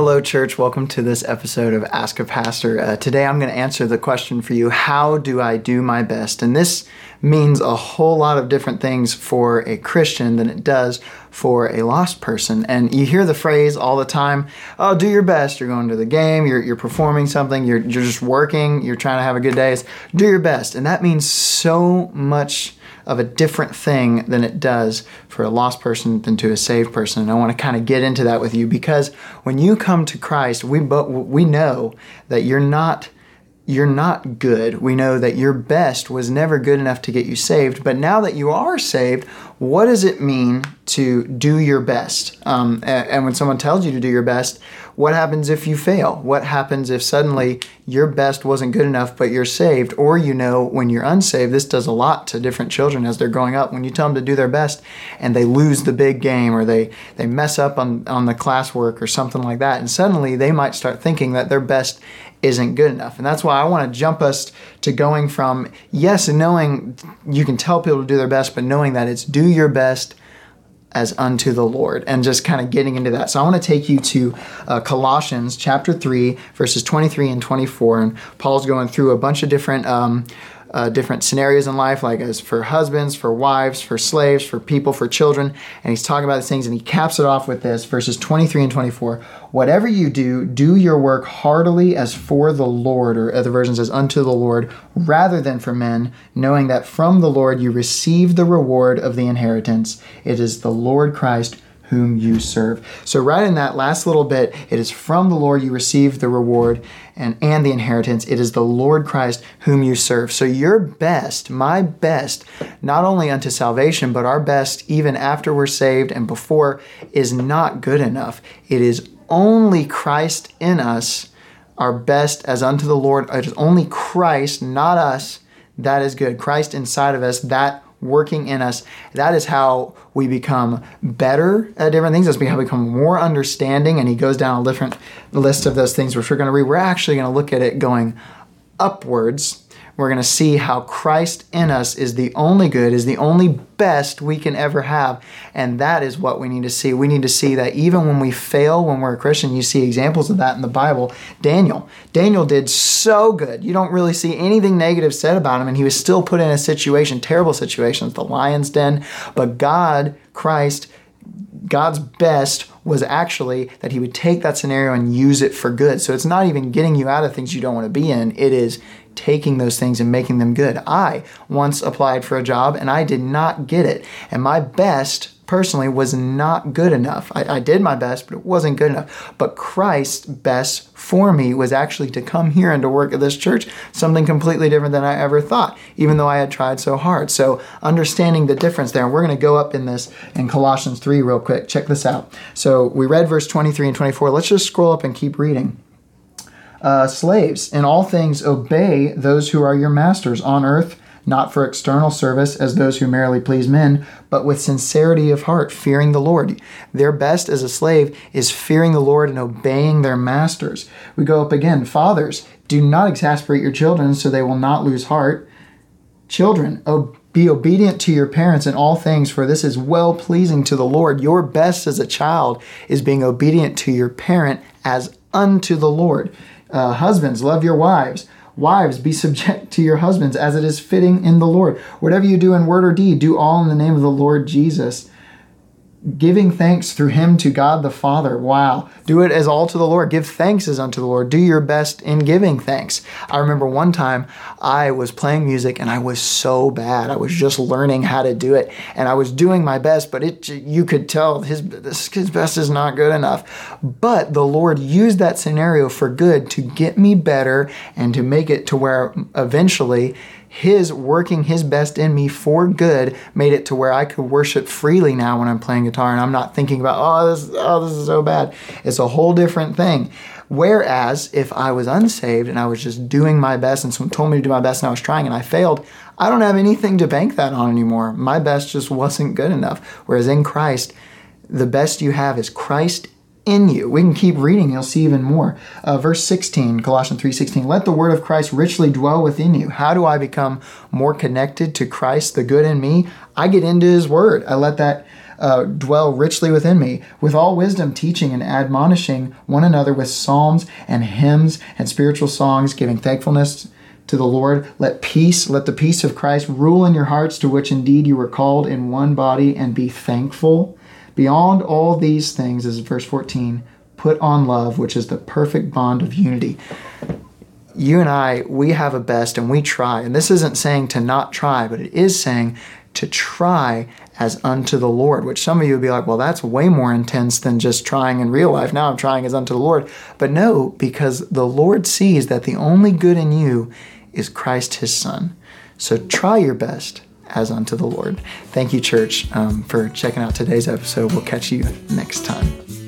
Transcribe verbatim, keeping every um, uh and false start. Hello, church. Welcome to this episode of Ask a Pastor. Uh, today, I'm going to answer the question for you, how do I do my best? And this means a whole lot of different things for a Christian than it does for a lost person. And you hear the phrase all the time, oh, do your best. You're going to the game, you're, you're performing something, you're, you're just working, you're trying to have a good day. It's, do your best. And that means so much of a different thing than it does for a lost person than to a saved person. And I want to kind of get into that with you, because when you come to Christ, we we know that you're not you're not good. We know that your best was never good enough to get you saved. But now that you are saved, what does it mean to do your best? Um, and, and when someone tells you to do your best, what happens if you fail? What happens if suddenly your best wasn't good enough, but you're saved? Or, you know, when you're unsaved, this does a lot to different children as they're growing up. When you tell them to do their best and they lose the big game, or they, they mess up on, on the classwork or something like that, and suddenly they might start thinking that their best isn't good enough. And that's why I want to jump us to going from, yes, and knowing you can tell people to do their best, but knowing that it's do your best as unto the Lord, and just kind of getting into that. So I want to take you to uh, Colossians chapter three, verses twenty-three and twenty-four. And Paul's going through a bunch of different um, uh, different scenarios in life, like as for husbands, for wives, for slaves, for people, for children. And he's talking about these things, and he caps it off with this, verses twenty-three and twenty-four. Whatever you do, do your work heartily as for the Lord, or other versions as unto the Lord, rather than for men, knowing that from the Lord you receive the reward of the inheritance. It is the Lord Christ whom you serve. So right in that last little bit, it is from the Lord you receive the reward and, and the inheritance. It is the Lord Christ whom you serve. So your best, my best, not only unto salvation, but our best even after we're saved and before, is not good enough. It is only Christ in us, our best as unto the Lord. It is only Christ, not us, that is good. Christ inside of us, that working in us. That is how we become better at different things. That's how we become more understanding. And he goes down a different list of those things, which we're going to read. We're actually going to look at it going upwards. We're going to see how Christ in us is the only good, is the only best we can ever have. And that is what we need to see. We need to see that even when we fail, when we're a Christian, you see examples of that in the Bible. Daniel. Daniel did so good. You don't really see anything negative said about him, and he was still put in a situation, terrible situations, the lion's den. But God, Christ, God's best was actually that he would take that scenario and use it for good. So it's not even getting you out of things you don't want to be in. It is taking those things and making them good. I once applied for a job and I did not get it. And my best personally was not good enough. I, I did my best, but it wasn't good enough. But Christ's best for me was actually to come here and to work at this church, something completely different than I ever thought, even though I had tried so hard. So understanding the difference there, and we're going to go up in this in Colossians three real quick. Check this out. So we read verse twenty-three and twenty-four. Let's just scroll up and keep reading. Uh, slaves, in all things obey those who are your masters on earth, not for external service as those who merely please men, but with sincerity of heart, fearing the Lord. Their best as a slave is fearing the Lord and obeying their masters. We go up again. Fathers, do not exasperate your children so they will not lose heart. Children, obey. Be obedient to your parents in all things, for this is well-pleasing to the Lord. Your best as a child is being obedient to your parent as unto the Lord. Uh, husbands, love your wives. Wives, be subject to your husbands as it is fitting in the Lord. Whatever you do in word or deed, do all in the name of the Lord Jesus, giving thanks through him to God the Father. Wow. Do it as all to the Lord. Give thanks as unto the Lord. Do your best in giving thanks. I remember one time I was playing music and I was so bad. I was just learning how to do it and I was doing my best, but it you could tell his, his best is not good enough. But the Lord used that scenario for good to get me better and to make it to where eventually his working his best in me for good made it to where I could worship freely now when I'm playing guitar and I'm not thinking about, oh, this, oh, this is so bad. It's a whole different thing. Whereas if I was unsaved and I was just doing my best and someone told me to do my best and I was trying and I failed, I don't have anything to bank that on anymore. My best just wasn't good enough. Whereas in Christ, the best you have is Christ in you. We can keep reading. You'll see even more. Uh, verse sixteen, Colossians three sixteen. Let the word of Christ richly dwell within you. How do I become more connected to Christ, the good in me? I get into his word. I let that uh, dwell richly within me, with all wisdom teaching and admonishing one another with psalms and hymns and spiritual songs, giving thankfulness to the Lord. Let peace, let the peace of Christ rule in your hearts, to which indeed you were called in one body, and be thankful. Beyond all these things, as verse fourteen, put on love, which is the perfect bond of unity. You and I, we have a best and we try. And this isn't saying to not try, but it is saying to try as unto the Lord, which some of you would be like, well, that's way more intense than just trying in real life. Now I'm trying as unto the Lord. But no, because the Lord sees that the only good in you is Christ his Son. So try your best as unto the Lord. Thank you, church, um, for checking out today's episode. We'll catch you next time.